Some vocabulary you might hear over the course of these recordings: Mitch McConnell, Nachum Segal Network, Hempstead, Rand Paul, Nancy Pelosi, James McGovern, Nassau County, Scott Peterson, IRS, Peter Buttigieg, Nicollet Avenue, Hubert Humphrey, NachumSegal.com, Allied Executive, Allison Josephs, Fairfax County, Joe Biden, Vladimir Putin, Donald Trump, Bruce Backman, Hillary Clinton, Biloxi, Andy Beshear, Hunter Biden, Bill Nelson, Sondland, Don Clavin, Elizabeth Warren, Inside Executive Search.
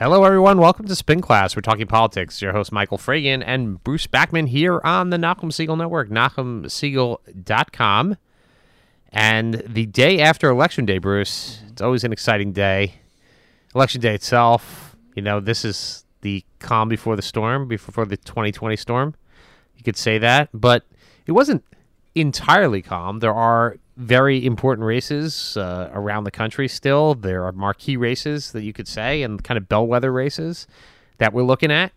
Hello, everyone. Welcome to Spin Class. We're talking politics. Your host, Michael Fragin, and Bruce Backman here on the Nachum Segal Network, NachumSegal.com. And the day after Election Day, Bruce, it's always an exciting day. Election Day itself, you know, this is the calm before the storm, before the 2020 storm. You could say that, but it wasn't entirely calm. There are very important races around the country still. There are marquee races that you could say and kind of bellwether races that we're looking at.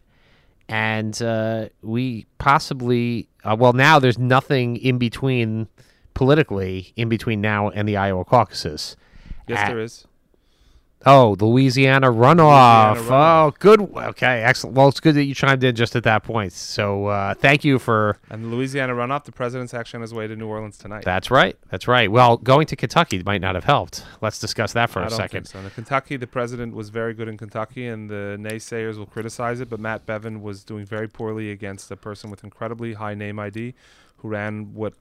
And we possibly, well, now there's nothing in between politically, in between now and the Iowa caucuses. Yes, there is. Oh, Louisiana runoff. Oh, good. Okay, excellent. Well, it's good that you chimed in just at that point. So thank you for... And the Louisiana runoff, the president's actually on his way to New Orleans tonight. That's right. That's right. Well, going to Kentucky might not have helped. Let's discuss that for a second. So. In Kentucky, the president was very good in Kentucky, and the naysayers will criticize it, but Matt Bevin was doing very poorly against a person with incredibly high name ID who ran what,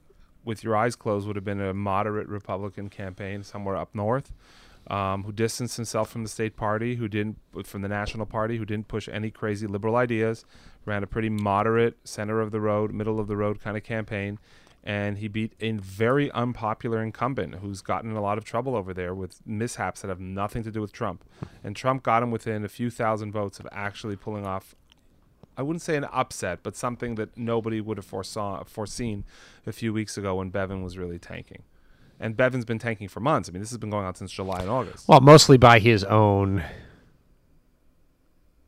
with your eyes closed, would have been a moderate Republican campaign somewhere up north. Who distanced himself from the state party, from the national party, who didn't push any crazy liberal ideas, ran a pretty moderate, center of the road, middle of the road kind of campaign, and he beat a very unpopular incumbent who's gotten in a lot of trouble over there with mishaps that have nothing to do with Trump. And Trump got him within a few thousand votes of actually pulling off, I wouldn't say an upset, but something that nobody would have foreseen a few weeks ago when Bevin was really tanking. And Bevin's been tanking for months. I mean, this has been going on since July and August. Well, mostly by his own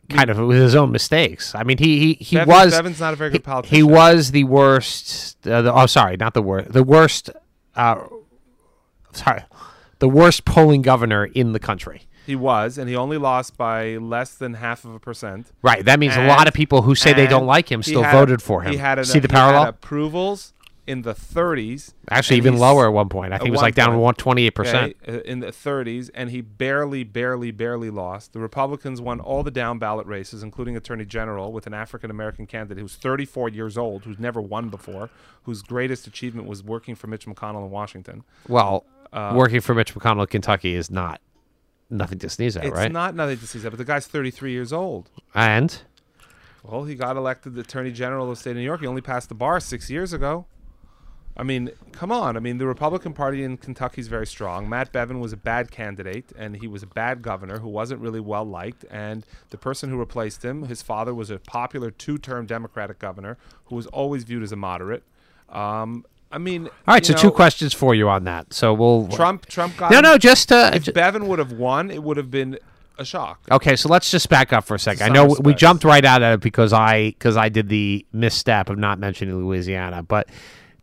mistakes. I mean, Bevin's not a very good politician. He was the worst. The worst polling governor in the country. He was, and he only lost by less than 0.5%. Right. That means a lot of people who say they don't like him still voted for him. See the parallel? He had approvals in the 30s. Actually, even lower at one point. I think it was like down 28%. In the 30s, and he barely lost. The Republicans won all the down-ballot races, including Attorney General, with an African-American candidate who's 34 years old, who's never won before, whose greatest achievement was working for Mitch McConnell in Washington. Well, working for Mitch McConnell in Kentucky is not nothing to sneeze at, right? It's not nothing to sneeze at, but the guy's 33 years old. And? Well, he got elected the Attorney General of the state of New York. He only passed the bar 6 years ago. I mean, come on. I mean, the Republican Party in Kentucky is very strong. Matt Bevin was a bad candidate, and he was a bad governor who wasn't really well-liked. And the person who replaced him, his father was a popular two-term Democratic governor who was always viewed as a moderate. I mean, all right. So two questions for you on that. So we'll Trump got if Bevin would have won, it would have been a shock. Okay, so let's just back up for a second. I know we jumped right out at it because I did the misstep of not mentioning Louisiana, but.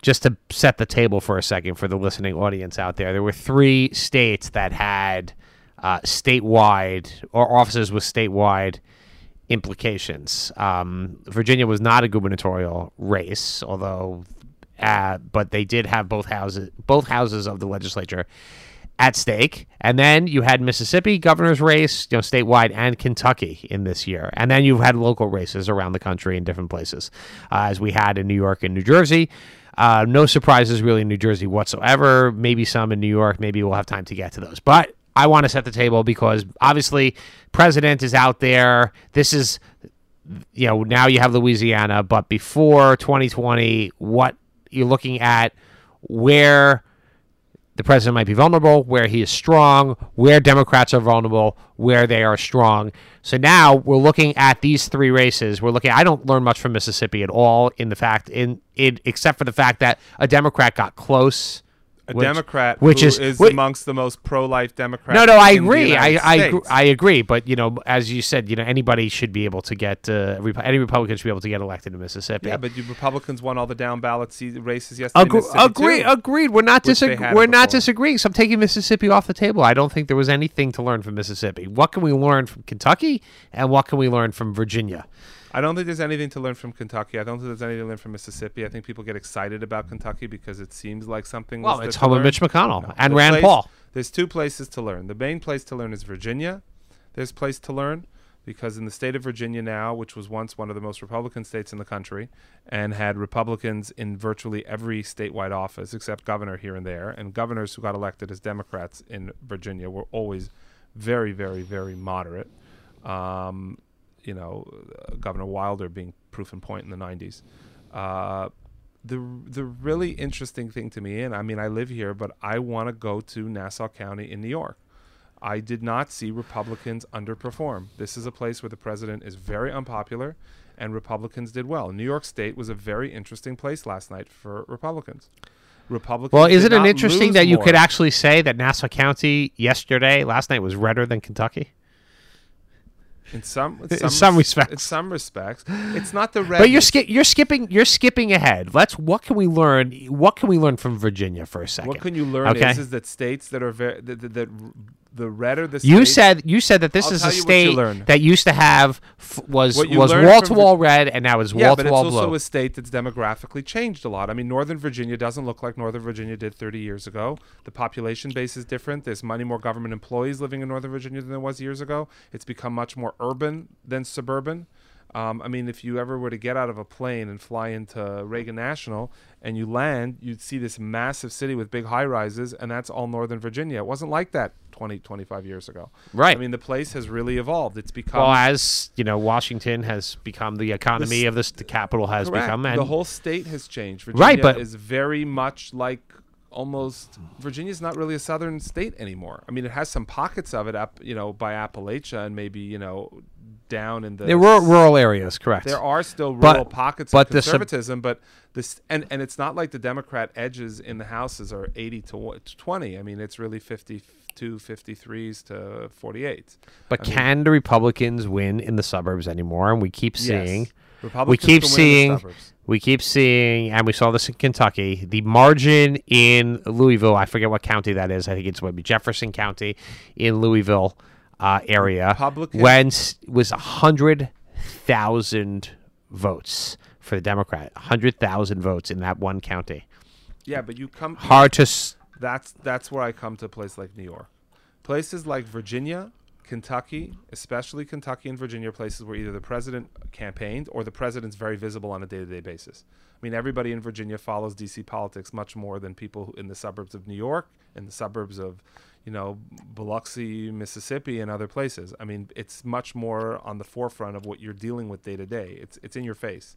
Just to set the table for a second for the listening audience out there were three states that had statewide or offices with statewide implications. Virginia was not a gubernatorial race, although, but they did have both houses of the legislature at stake. And then you had Mississippi governor's race, statewide, and Kentucky in this year. And then you've had local races around the country in different places, as we had in New York and New Jersey. No surprises really in New Jersey whatsoever. Maybe some in New York. Maybe we'll have time to get to those. But I want to set the table because obviously president is out there. This is, now you have Louisiana. But before 2020, what you're looking at, where the president might be vulnerable, where he is strong, where Democrats are vulnerable, where they are strong. So now we're looking at these three races. We're looking. I don't learn much from Mississippi at all, except for the fact that a Democrat got close. A Democrat who is amongst the most pro-life Democrats. No, I agree. I agree. But as you said, anybody should be able to get any Republican should be able to get elected in Mississippi. Yeah, but you Republicans won all the down ballot races yesterday. Agreed. We're not disagreeing. So I'm taking Mississippi off the table. I don't think there was anything to learn from Mississippi. What can we learn from Kentucky, and what can we learn from Virginia? I don't think there's anything to learn from Kentucky. I don't think there's anything to learn from Mississippi. I think people get excited about Kentucky because it seems like something. Well, it's home of Mitch McConnell and Rand Paul. There's two places to learn. The main place to learn is Virginia. There's a place to learn because in the state of Virginia now, which was once one of the most Republican states in the country and had Republicans in virtually every statewide office except governor here and there, and governors who got elected as Democrats in Virginia were always very, very, very moderate. You know, Governor Wilder being proof in point in the 90s. The really interesting thing to me, and I mean, I live here, but I want to go to Nassau County in New York. I did not see Republicans underperform. This is a place where the president is very unpopular, and Republicans did well. New York State was a very interesting place last night for Republicans. Well, isn't it interesting that you could actually say that Nassau County last night was redder than Kentucky? In some respects. In some respects, it's not the red. But you're skipping ahead. What can we learn? What can we learn from Virginia for a second? What can you learn? Okay. Is that states that are very the redder the states. You said that this is a state that used to have was wall to wall red, and now is wall to wall blue. But it's also a state that's demographically changed a lot. I mean, Northern Virginia doesn't look like Northern Virginia did 30 years ago. The population base is different. There's many more government employees living in Northern Virginia than there was years ago. It's become much more urban than suburban. I mean, if you ever were to get out of a plane and fly into Reagan National and you land, you'd see this massive city with big high-rises, and that's all Northern Virginia. It wasn't like that 20, 25 years ago. Right. I mean, the place has really evolved. It's become... Well, as, you know, Washington has become the economy of this, the capital has become... And the whole state has changed. Virginia is very much like... Virginia's not really a southern state anymore. I mean, it has some pockets of it up, you know, by Appalachia and maybe, you know, down in the... There were rural areas, correct. There are still rural pockets of conservatism, and it's not like the Democrat edges in the houses are 80 to 20. I mean, it's really 52, 53s to 48. But can the Republicans win in the suburbs anymore? And we keep seeing... Yes. We keep seeing, and we saw this in Kentucky, the margin in Louisville, I forget what county that is, I think it's maybe Jefferson County in Louisville area, was 100,000 votes for the Democrat, 100,000 votes in that one county. Yeah, but you come... That's where I come to a place like New York. Places like Virginia... Kentucky, especially Kentucky and Virginia, are places where either the president campaigned or the president's very visible on a day-to-day basis. I mean, everybody in Virginia follows D.C. politics much more than people in the suburbs of New York, in the suburbs of, you know, Biloxi, Mississippi, and other places. I mean, it's much more on the forefront of what you're dealing with day-to-day. It's in your face.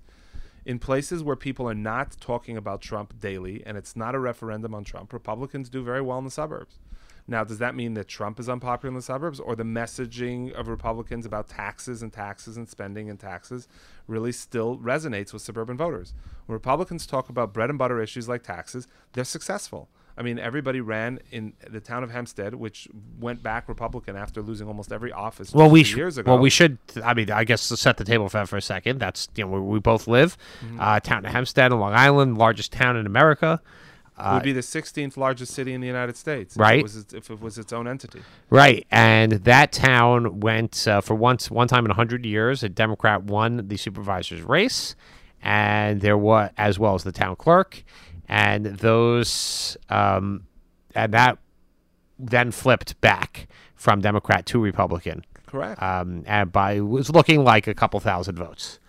In places where people are not talking about Trump daily, and it's not a referendum on Trump, Republicans do very well in the suburbs. Now, does that mean that Trump is unpopular in the suburbs, or the messaging of Republicans about taxes and taxes and spending and taxes really still resonates with suburban voters? When Republicans talk about bread and butter issues like taxes, they're successful. I mean, everybody ran in the town of Hempstead, which went back Republican after losing almost every office years ago. Well, we should, I mean, I guess to set the table for that for a second, that's, you know, where we both live. Mm-hmm. Town of Hempstead on Long Island, largest town in America. It would be the 16th largest city in the United States, right? If it was its own entity, right? And that town went for one time in 100 years, a Democrat won the supervisor's race, and there was as well as the town clerk, and those and that then flipped back from Democrat to Republican, correct? And by it was looking like a couple thousand votes.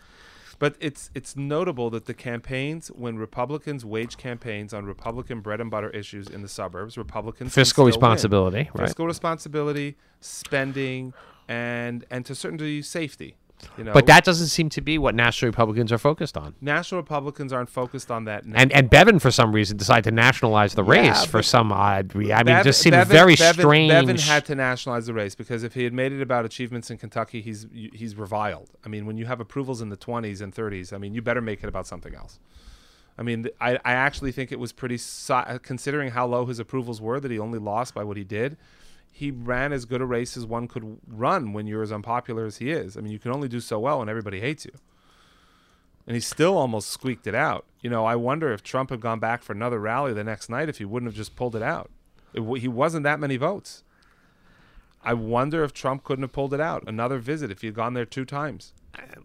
But it's notable that the campaigns, when Republicans wage campaigns on Republican bread and butter issues in the suburbs, Republicans fiscal responsibility, right? Fiscal responsibility, spending, and to a certain degree safety. You know? But that doesn't seem to be what national Republicans are focused on. National Republicans aren't focused on that. Now. And Bevin, for some reason, decided to nationalize the race for some odd reason. I mean, it just seemed very strange. Bevin had to nationalize the race because if he had made it about achievements in Kentucky, he's reviled. I mean, when you have approvals in the 20s and 30s, I mean, you better make it about something else. I mean, I actually think it was pretty, considering how low his approvals were, that he only lost by what he did. He ran as good a race as one could run when you're as unpopular as he is. I mean, you can only do so well when everybody hates you. And he still almost squeaked it out. You know, I wonder if Trump had gone back for another rally the next night if he wouldn't have just pulled it out. He wasn't that many votes. I wonder if Trump couldn't have pulled it out. Another visit if he had gone there 2 times.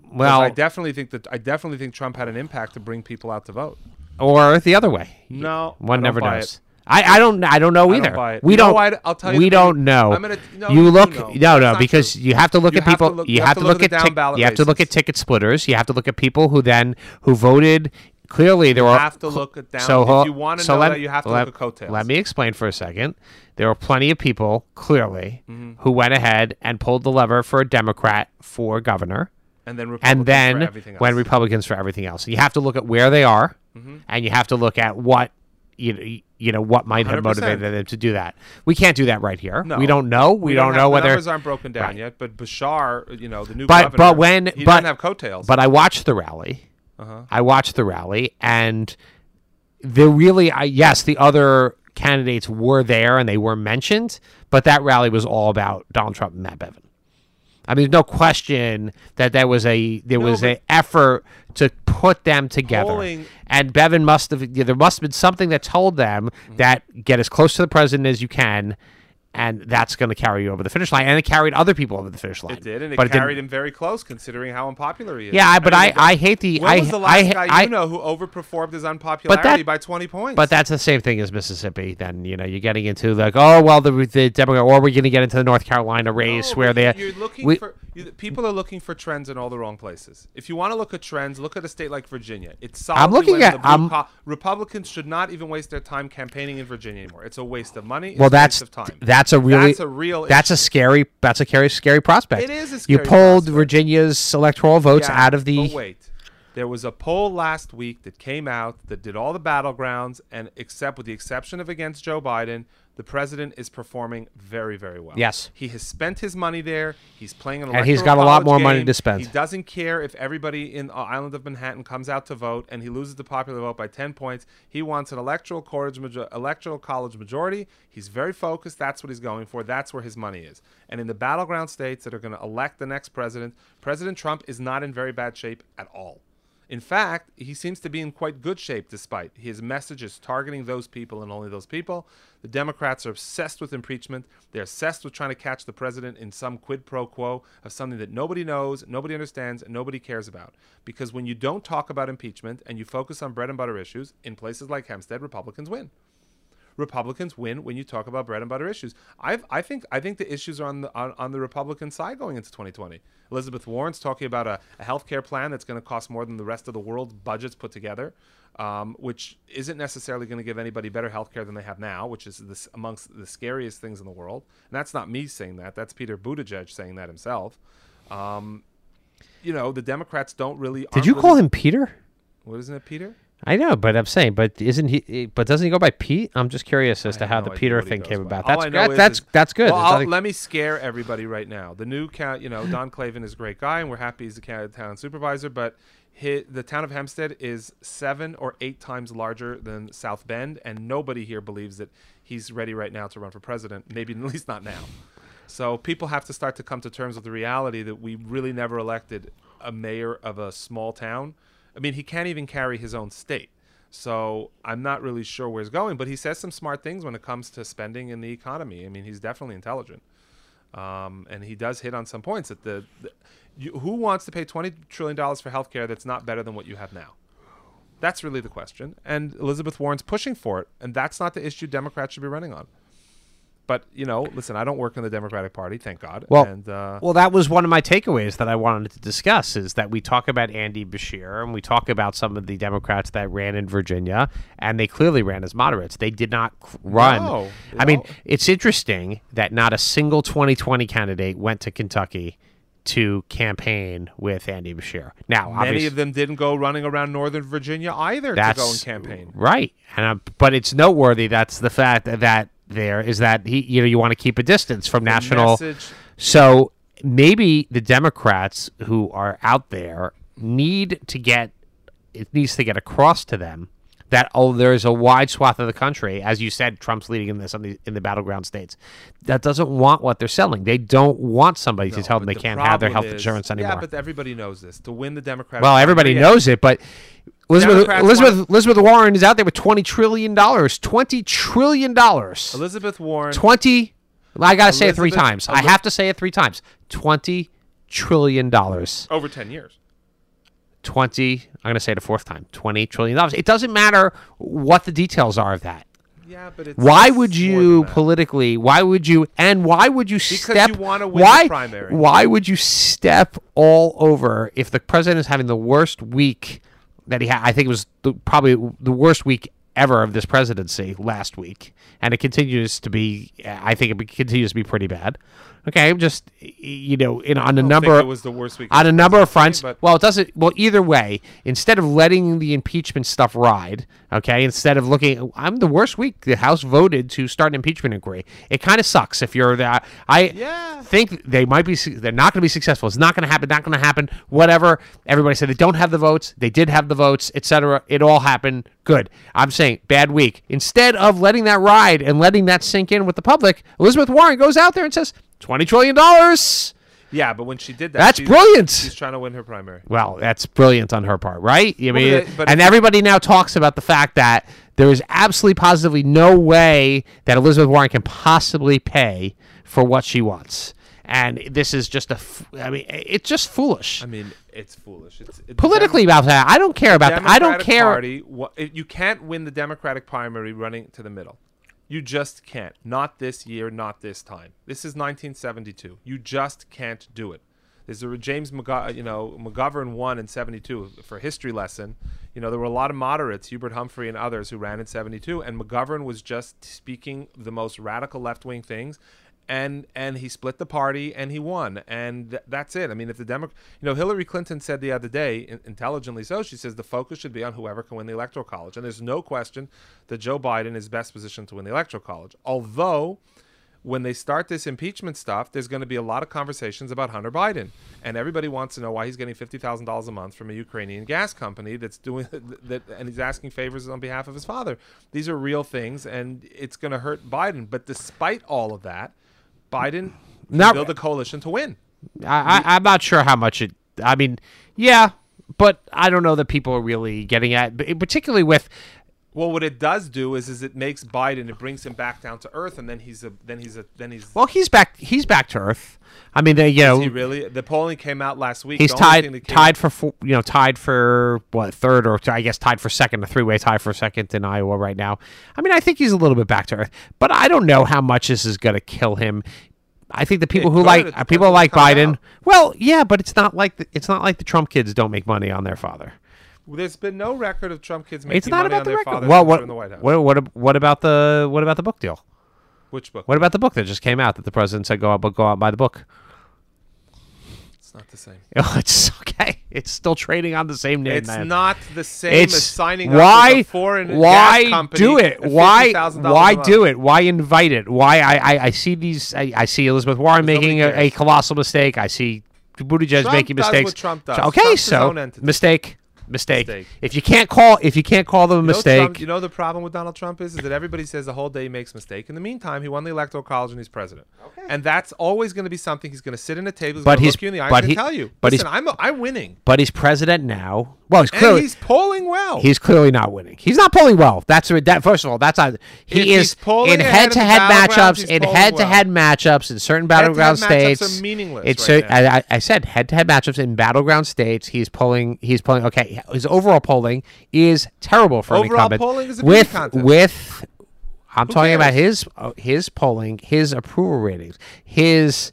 Well, I definitely think Trump had an impact to bring people out to vote. Or the other way. No, one never knows. I don't know either. We don't know. Because you have to look at people. You have to look at ticket splitters. You have to look at people who voted Clearly, there were. You have to look it down. So, if you want to know that, you have to look at coattails. Let me explain for a second. There were plenty of people, clearly, who went ahead and pulled the lever for a Democrat for governor. And then Republicans for everything else. You have to look at where they are, and you have to look at what what might have 100%. Motivated them to do that. We can't do that right here. No. We don't know. We don't know whether numbers aren't broken down yet. But Beshear, the new governor, he doesn't have coattails. But I watched the rally. I watched the rally, and there really, yes, the other candidates were there and they were mentioned, but that rally was all about Donald Trump and Matt Bevin. I mean, there's no question that there was an effort to put them together. And Bevin there must have been something that told them that get as close to the president as you can, and that's going to carry you over the finish line. And it carried other people over the finish line. It did, and it carried him very close, considering how unpopular he is. Yeah, but I hate the... When was the last guy who overperformed his unpopularity by 20 points? But that's the same thing as Mississippi. Then, you're getting into the Democrat, or we're going to get into the North Carolina race where they... people are looking for trends in all the wrong places. If you want to look at trends, look at a state like Virginia. It's Republicans should not even waste their time campaigning in Virginia anymore. It's a waste of money. It's a waste of time. That's a scary prospect. It is a scary prospect. You pulled Virginia's electoral votes out of the... But wait. There was a poll last week that came out that did all the battlegrounds, and with the exception of against Joe Biden, the president is performing very, very well. Yes. He has spent his money there. He's playing an electoral college game. And he's got a lot more money to spend. He doesn't care if everybody in the island of Manhattan comes out to vote and he loses the popular vote by 10 points. He wants an electoral college majority. He's very focused. That's what he's going for. That's where his money is. And in the battleground states that are going to elect the next president, President Trump is not in very bad shape at all. In fact, he seems to be in quite good shape despite his message is targeting those people and only those people. The Democrats are obsessed with impeachment. They're obsessed with trying to catch the president in some quid pro quo of something that nobody knows, nobody understands, and nobody cares about. Because when you don't talk about impeachment and you focus on bread and butter issues, in places like Hempstead, Republicans win. Republicans win when you talk about bread and butter issues. I think the issues are on the Republican side going into 2020. Elizabeth Warren's talking about a health care plan that's going to cost more than the rest of the world's budgets put together, which isn't necessarily going to give anybody better health care than they have now, which is amongst the scariest things in the world. And that's not me saying that. That's Peter Buttigieg saying that himself. The Democrats don't really... Did you call him Peter? What, isn't it Peter? I know, but I'm saying, doesn't he go by Pete? I'm just curious as to how the Peter thing came about. That's good. Well, let me scare everybody right now. The new Don Clavin is a great guy, and we're happy he's the town supervisor. But the town of Hempstead is 7 or 8 times larger than South Bend, and nobody here believes that he's ready right now to run for president. Maybe at least not now. So people have to start to come to terms with the reality that we really never elected a mayor of a small town. I mean, he can't even carry his own state. So I'm not really sure where he's going, but he says some smart things when it comes to spending in the economy. I mean, he's definitely intelligent. And he does hit on some points that who wants to pay $20 trillion for healthcare that's not better than what you have now? That's really the question. And Elizabeth Warren's pushing for it, and that's not the issue Democrats should be running on. But, listen, I don't work in the Democratic Party, thank God. Well, that was one of my takeaways that I wanted to discuss, is that we talk about Andy Beshear and we talk about some of the Democrats that ran in Virginia, and they clearly ran as moderates. They did not run. I mean, it's interesting that not a single 2020 candidate went to Kentucky to campaign with Andy Beshear. Now, many of them didn't go running around Northern Virginia either to go and campaign. Right. But it's noteworthy. That's the fact that there is that he, you want to keep a distance from national. So maybe the Democrats who are out there needs to get across to them that there is a wide swath of the country, as you said, Trump's leading in this in the battleground states, that doesn't want what they're selling. They don't want somebody to tell them they can't have their health insurance anymore. Yeah, but everybody knows this. To win the Democratic Party, everybody knows it, but. Elizabeth Warren is out there with $20 trillion. $20 trillion. Elizabeth Warren. I gotta say it 3 times. I have to say it 3 times. $20 trillion. Over 10 years. I'm gonna say it a 4th time. $20 trillion. It doesn't matter what the details are of that. Yeah, but why would you step all over if the president is having the worst week that he had. I think it was probably the worst week ever of this presidency last week, and it continues to be. I think it continues to be pretty bad. Okay, just on a number. It was the worst week on a number of fronts. Well, it doesn't. Well, either way, instead of letting the impeachment stuff ride, okay, instead of looking, I'm the worst week. The House voted to start an impeachment inquiry. It kind of sucks if you're that. I think they might be. They're not going to be successful. It's not going to happen. Not going to happen. Whatever. Everybody said they don't have the votes. They did have the votes, etc. It all happened. Good. I'm saying bad week. Instead of letting that ride and letting that sink in with the public, Elizabeth Warren goes out there and says, $20 trillion. Yeah, but when she did that, that's brilliant. She's trying to win her primary. Well, that's brilliant on her part, right? And everybody now talks about the fact that there is absolutely positively no way that Elizabeth Warren can possibly pay for what she wants. And this is just it's just foolish. I mean, it's foolish. It's politically about that. I don't care about that. I don't care. Party, you can't win the Democratic primary running to the middle. You just can't. Not this year, not this time. This is 1972. You just can't do it. There's a James McGovern won in 72 for a history lesson. There were a lot of moderates, Hubert Humphrey and others, who ran in 72, and McGovern was just speaking the most radical left-wing things, and he split the party and he won, and that's it. I mean, if the Hillary Clinton said the other day, intelligently so, she says the focus should be on whoever can win the Electoral College, and there's no question that Joe Biden is best positioned to win the Electoral College. Although, when they start this impeachment stuff, there's going to be a lot of conversations about Hunter Biden, and everybody wants to know why he's getting $50,000 a month from a Ukrainian gas company that's doing that, and he's asking favors on behalf of his father. These are real things, and it's going to hurt Biden. But despite all of that, Biden build a coalition to win. I'm not sure how much it. I mean, yeah, but I don't know that people are really getting at, particularly with. Well, what it does do is it makes Biden. It brings him back down to earth, and then he's. Well, he's back to earth. I mean, Is he really? The polling came out last week. He's tied for second, a three-way tie for second in Iowa right now. I mean, I think he's a little bit back to earth, but I don't know how much this is going to kill him. I think the people who like Biden. Out. Well, yeah, but it's not like the Trump kids don't make money on their father. There's been no record of Trump kids making money on their father. Well, in the White House. What about the book deal? Which book? What about the book that just came out that the president said go out and buy the book? It's not the same. It's okay. It's still trading on the same name. It's not the same as signing up with a foreign gas company. Why do it? Why do it? Why invite it? Why I see these? I see Elizabeth Warren making a colossal mistake. I see Buttigieg making mistakes. Trump does what Trump does. Okay, so mistake. Mistake. If you can't call them a mistake. The problem with Donald Trump is that everybody says the whole day he makes mistake. In the meantime, he won the Electoral College and he's president. Okay. And that's always going to be something. He's going to sit in a table, he's going to look you in the eye and tell you. But listen, I'm winning. But he's president now. Well, he's polling well. He's clearly not winning. He's not polling well. First of all, he is in head-to-head matchups. In head-to-head matchups in certain battleground states. Matchups are meaningless. I said head-to-head matchups in battleground states. He's polling. Okay. His overall polling is terrible for an incumbent. Overall polling is a beauty contest. I'm talking about his polling, his approval ratings, his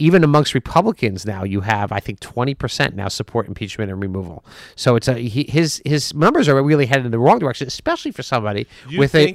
even amongst Republicans now you have I think 20% now support impeachment and removal. So it's his numbers are really headed in the wrong direction, especially for somebody with a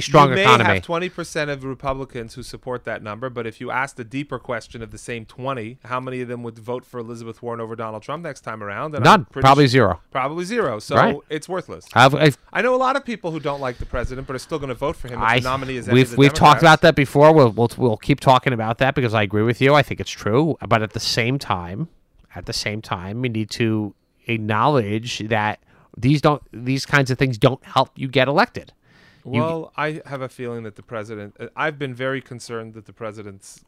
strong economy. You may have 20% of Republicans who support that number, but if you ask the deeper question of the same 20, how many of them would vote for Elizabeth Warren over Donald Trump next time around? And none. Probably zero. Probably zero. So It's worthless. I know a lot of people who don't like the president, but are still going to vote for him if the nominee is. We've talked about that before. We'll keep talking about that because I agree with you. I think it's true, but at the same time, we need to acknowledge that these kinds of things don't help you get elected. Well, I have a feeling that I've been very concerned that the president's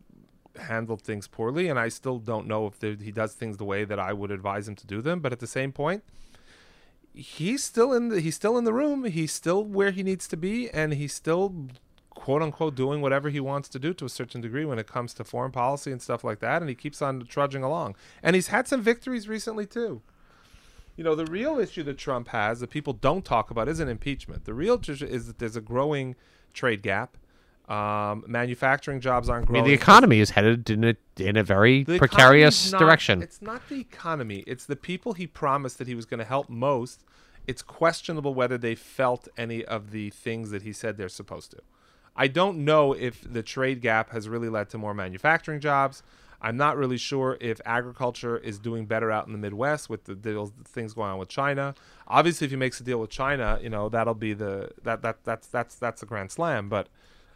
handled things poorly, and I still don't know if he does things the way that I would advise him to do them. But at the same point, he's still in the room. He's still where he needs to be, and he's still, quote unquote, doing whatever he wants to do to a certain degree when it comes to foreign policy and stuff like that, and he keeps on trudging along. And he's had some victories recently too. The real issue that Trump has that people don't talk about isn't impeachment. The real issue is that there's a growing trade gap. Manufacturing jobs aren't growing. I mean, the economy is headed in a very precarious direction. It's not the economy. It's the people he promised that he was going to help most. It's questionable whether they felt any of the things that he said they're supposed to. I don't know if the trade gap has really led to more manufacturing jobs. I'm not really sure if agriculture is doing better out in the Midwest with the deals, things going on with China. Obviously, if he makes a deal with China, you know, that'll be that's a grand slam. But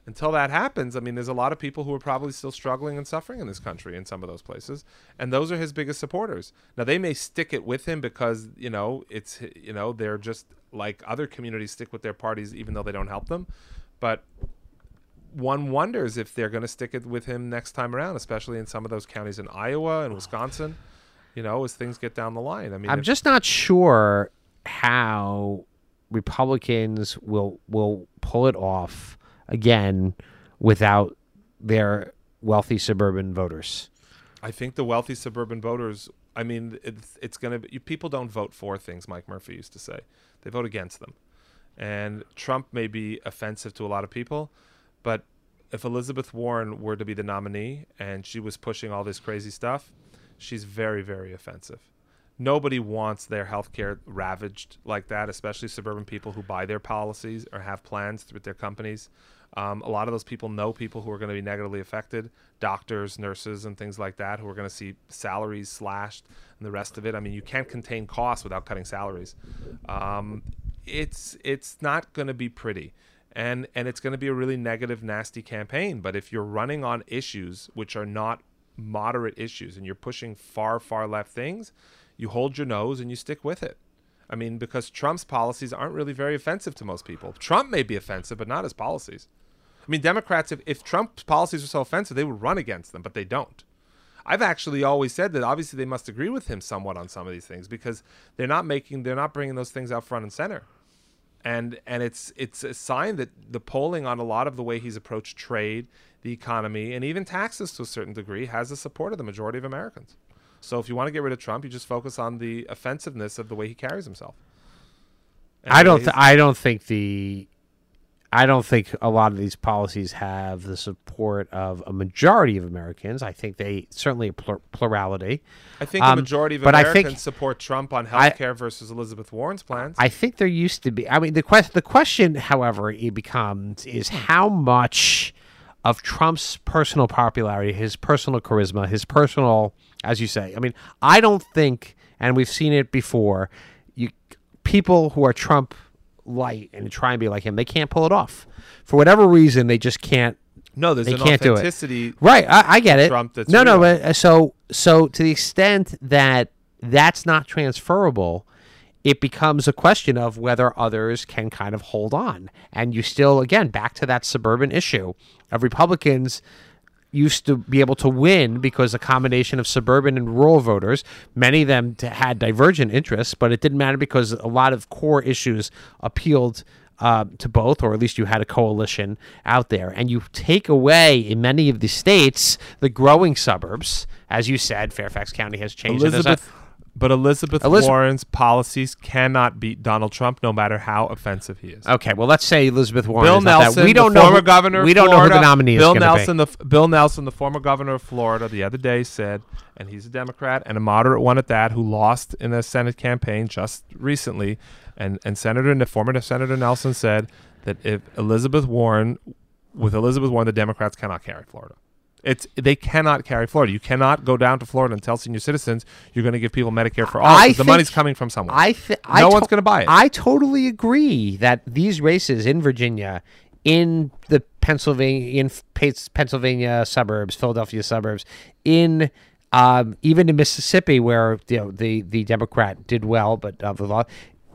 until that happens, I mean, there's a lot of people who are probably still struggling and suffering in this country in some of those places, and those are his biggest supporters. Now, they may stick it with him because, you know, it's, you know, they're just like other communities stick with their parties even though they don't help them. But one wonders if they're going to stick it with him next time around, especially in some of those counties in Iowa and Wisconsin, you know, as things get down the line. I mean, I'm just not sure how Republicans will pull it off again without their wealthy suburban voters. I think the wealthy suburban voters, I mean, it's going to be, people don't vote for things, Mike Murphy used to say. They vote against them. And Trump may be offensive to a lot of people, but if Elizabeth Warren were to be the nominee and she was pushing all this crazy stuff, she's very, very offensive. Nobody wants their health care ravaged like that, especially suburban people who buy their policies or have plans with their companies. A lot of those people know people who are going to be negatively affected, doctors, nurses, and things like that, who are going to see salaries slashed and the rest of it. I mean, you can't contain costs without cutting salaries. It's not going to be pretty. And it's going to be a really negative, nasty campaign. But if you're running on issues which are not moderate issues and you're pushing far, far left things, you hold your nose and you stick with it. I mean, because Trump's policies aren't really very offensive to most people. Trump may be offensive, but not his policies. I mean, Democrats, if Trump's policies were so offensive, they would run against them, but they don't. I've actually always said that obviously they must agree with him somewhat on some of these things because they're not bringing those things out front and center. And it's a sign that the polling on a lot of the way he's approached trade, the economy, and even taxes to a certain degree has the support of the majority of Americans. So if you want to get rid of Trump, you just focus on the offensiveness of the way he carries himself. And I don't think a lot of these policies have the support of a majority of Americans. I think they certainly plurality. I think a majority of Americans support Trump on healthcare versus Elizabeth Warren's plans. I think there used to be. I mean, the question, however, it becomes is how much of Trump's personal popularity, his personal charisma, his personal, as you say. I mean, I don't think, and we've seen it before, people who are Trump-lite and try and be like him, they can't pull it off. For whatever reason, they just can't. No, there's an authenticity. Right, I get it. Trump that's real. But so to the extent that that's not transferable, it becomes a question of whether others can kind of hold on. And you still, again, back to that suburban issue of Republicans used to be able to win because a combination of suburban and rural voters, many of them had divergent interests, but it didn't matter because a lot of core issues appealed to both, or at least you had a coalition out there. And you take away, in many of the states, the growing suburbs. As you said, Fairfax County has changed. But Elizabeth Warren's policies cannot beat Donald Trump, no matter how offensive he is. Okay, well, let's say Elizabeth Warren. Bill Nelson, the former governor of Florida, we don't know who the nominee is going to be. Bill Nelson, the former governor of Florida, the other day said, and he's a Democrat and a moderate one at that, who lost in a Senate campaign just recently, and former Senator Nelson said that with Elizabeth Warren, the Democrats cannot carry Florida. They cannot carry Florida. You cannot go down to Florida and tell senior citizens you're going to give people Medicare for all. The money's coming from somewhere. No one's going to buy it. I totally agree that these races in Virginia, in Pennsylvania suburbs, Philadelphia suburbs, even in Mississippi, where you know the Democrat did well, but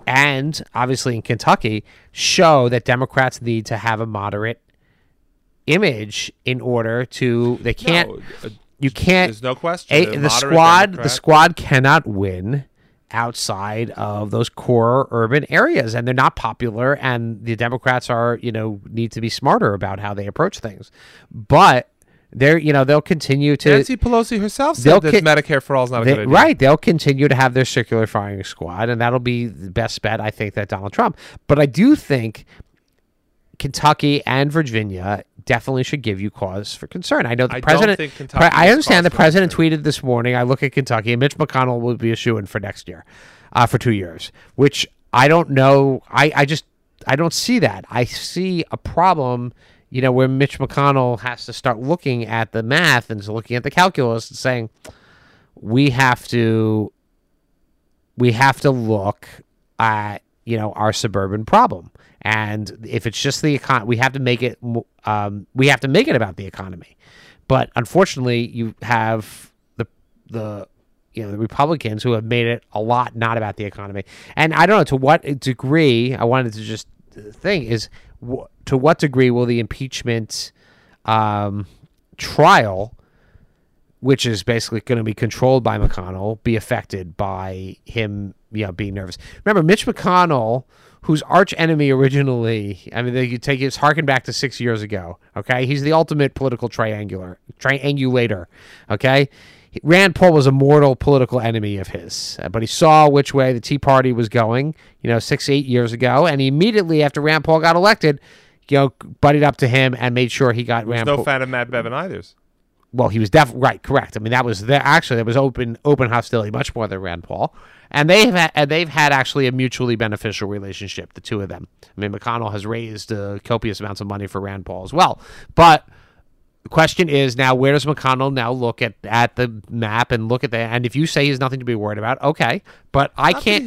and obviously in Kentucky, show that Democrats need to have a moderate image in order to there's no question the squad cannot win outside of those core urban areas, and they're not popular, and the Democrats are need to be smarter about how they approach things. But they'll continue to. Nancy Pelosi herself said that Medicare for all is not a good idea. Right. They'll continue to have their circular firing squad, and that'll be the best bet, I think, that Donald Trump. But I do think Kentucky and Virginia definitely should give you cause for concern. I know the president. I understand the president tweeted this morning, I look at Kentucky, and Mitch McConnell will be a shoo-in for next year, for 2 years, which I don't know. I don't see that. I see a problem, you know, where Mitch McConnell has to start looking at the math and looking at the calculus and saying, we have to look at, you know, our suburban problem. And if it's just the economy, we have to make it about the economy. But unfortunately, you have the Republicans who have made it a lot not about the economy. And I don't know to what degree. I wanted to just think is to what degree will the impeachment trial, which is basically going to be controlled by McConnell, be affected by him, you know, being nervous. Remember, Mitch McConnell, whose arch enemy originally, I mean, you take it's harken back to 6 years ago. Okay, he's the ultimate political triangulator. Okay, Rand Paul was a mortal political enemy of his, but he saw which way the Tea Party was going, you know, 6-8 years ago, and he immediately after Rand Paul got elected, you know, buddied up to him and made sure he got Rand Paul. No fan of Matt Bevin either. Well, he was definitely right, correct. I mean, that was there. Actually, there was open hostility, much more than Rand Paul, and they've had actually a mutually beneficial relationship, the two of them. I mean, McConnell has raised copious amounts of money for Rand Paul as well. But the question is now, where does McConnell now look at the map and look at that? And if you say he's nothing to be worried about, okay. But I can't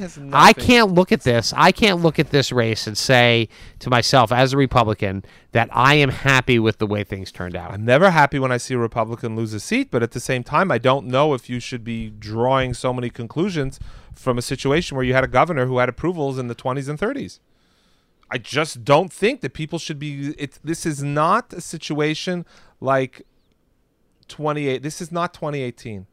look at this. I can't look at this race and say to myself as a Republican that I am happy with the way things turned out. I'm never happy when I see a Republican lose a seat, but at the same time, I don't know if you should be drawing so many conclusions from a situation where you had a governor who had approvals in the 20s and 30s. I just don't think that people should be... This is not a situation like 28. This is not 2018.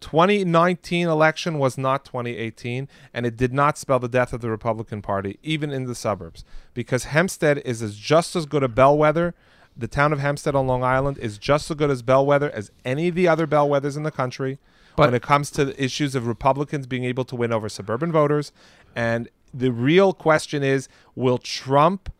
2019 election was not 2018, and it did not spell the death of the Republican Party, even in the suburbs, because Hempstead is just as good a bellwether. The town of Hempstead on Long Island is just as good as bellwether as any of the other bellwethers in the country when it comes to the issues of Republicans being able to win over suburban voters. And the real question is, will Trump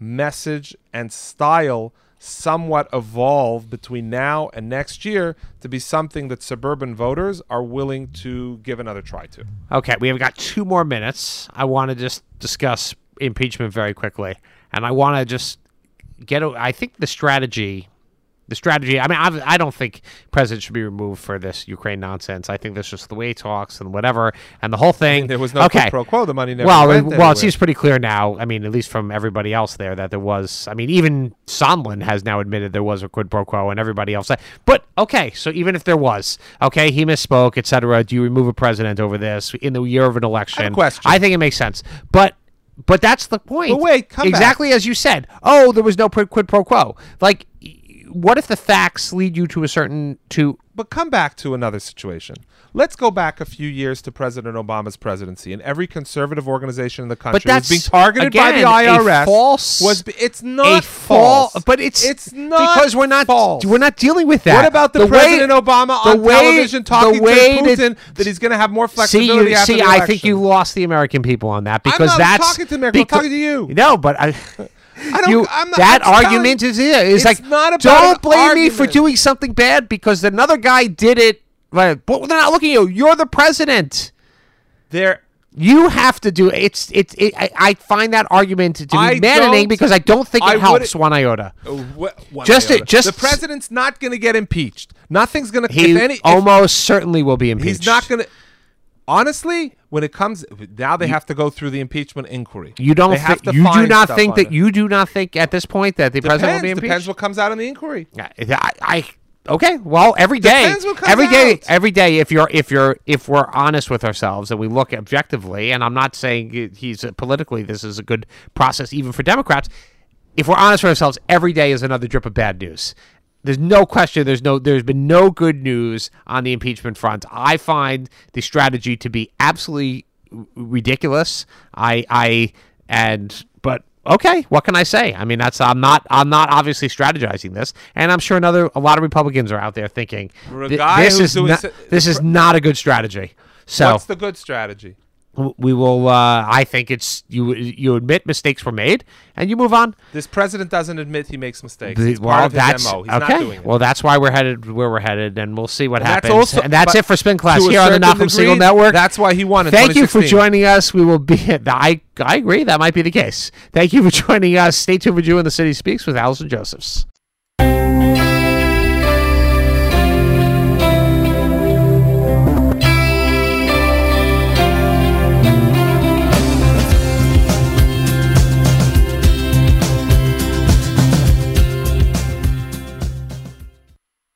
message and style somewhat evolve between now and next year to be something that suburban voters are willing to give another try to? Okay, we have got 2 more minutes. I want to just discuss impeachment very quickly, and I want to just get I think the strategy, I mean, I don't think president should be removed for this Ukraine nonsense. I think that's just the way he talks and whatever, and the whole thing. I mean, there was no quid pro quo. The money never went anywhere. Well, it seems pretty clear now, I mean, at least from everybody else there, that there was, I mean, even Sondland has now admitted there was a quid pro quo and everybody else. But, okay, so even if there was, okay, he misspoke, et cetera, do you remove a president over this in the year of an election? I have a question. I think it makes sense. But that's the point. But wait, come back. Exactly as you said. Oh, there was no quid pro quo. Like, what if the facts lead you to a certain But come back to another situation. Let's go back a few years to President Obama's presidency, and every conservative organization in the country was being targeted by the IRS. It's not false. But it's not because we're not dealing with that. What about the President Obama on television talking to Putin that he's going to have more flexibility after the election? I think you lost the American people on that because I'm not talking to America. I'm talking to you. No, but Don't blame me for doing something bad because another guy did it. Right, but they're not looking at you. You're the president. You have to do it. I find that argument to be maddening because I don't think it helps one iota. The president's not going to get impeached. Nothing's going to. He almost certainly will be impeached. He's not going to. Honestly, when it comes now, they have to go through the impeachment inquiry. You do not think at this point that the president will be impeached. Depends what comes out in the inquiry. Okay. Well, every day. If we're honest with ourselves and we look objectively, and I'm not saying politically this is a good process even for Democrats. If we're honest with ourselves, every day is another drip of bad news. There's no question. There's been no good news on the impeachment front. I find the strategy to be absolutely ridiculous. But okay, what can I say? I mean, I'm not obviously strategizing this, and I'm sure a lot of Republicans are out there thinking this is not a good strategy. So what's the good strategy? we will. I think it's you admit mistakes were made and you move on. This president doesn't admit he makes mistakes. It's part of his MO. He's not doing it. Well, that's why we're headed where we're headed, and we'll see what happens. That's it for Spin Class here on the Nachum Segal Network. That's why he won in 2016. Thank you for joining us. We will be. I agree. That might be the case. Thank you for joining us. Stay tuned with you in the City Speaks with Allison Josephs.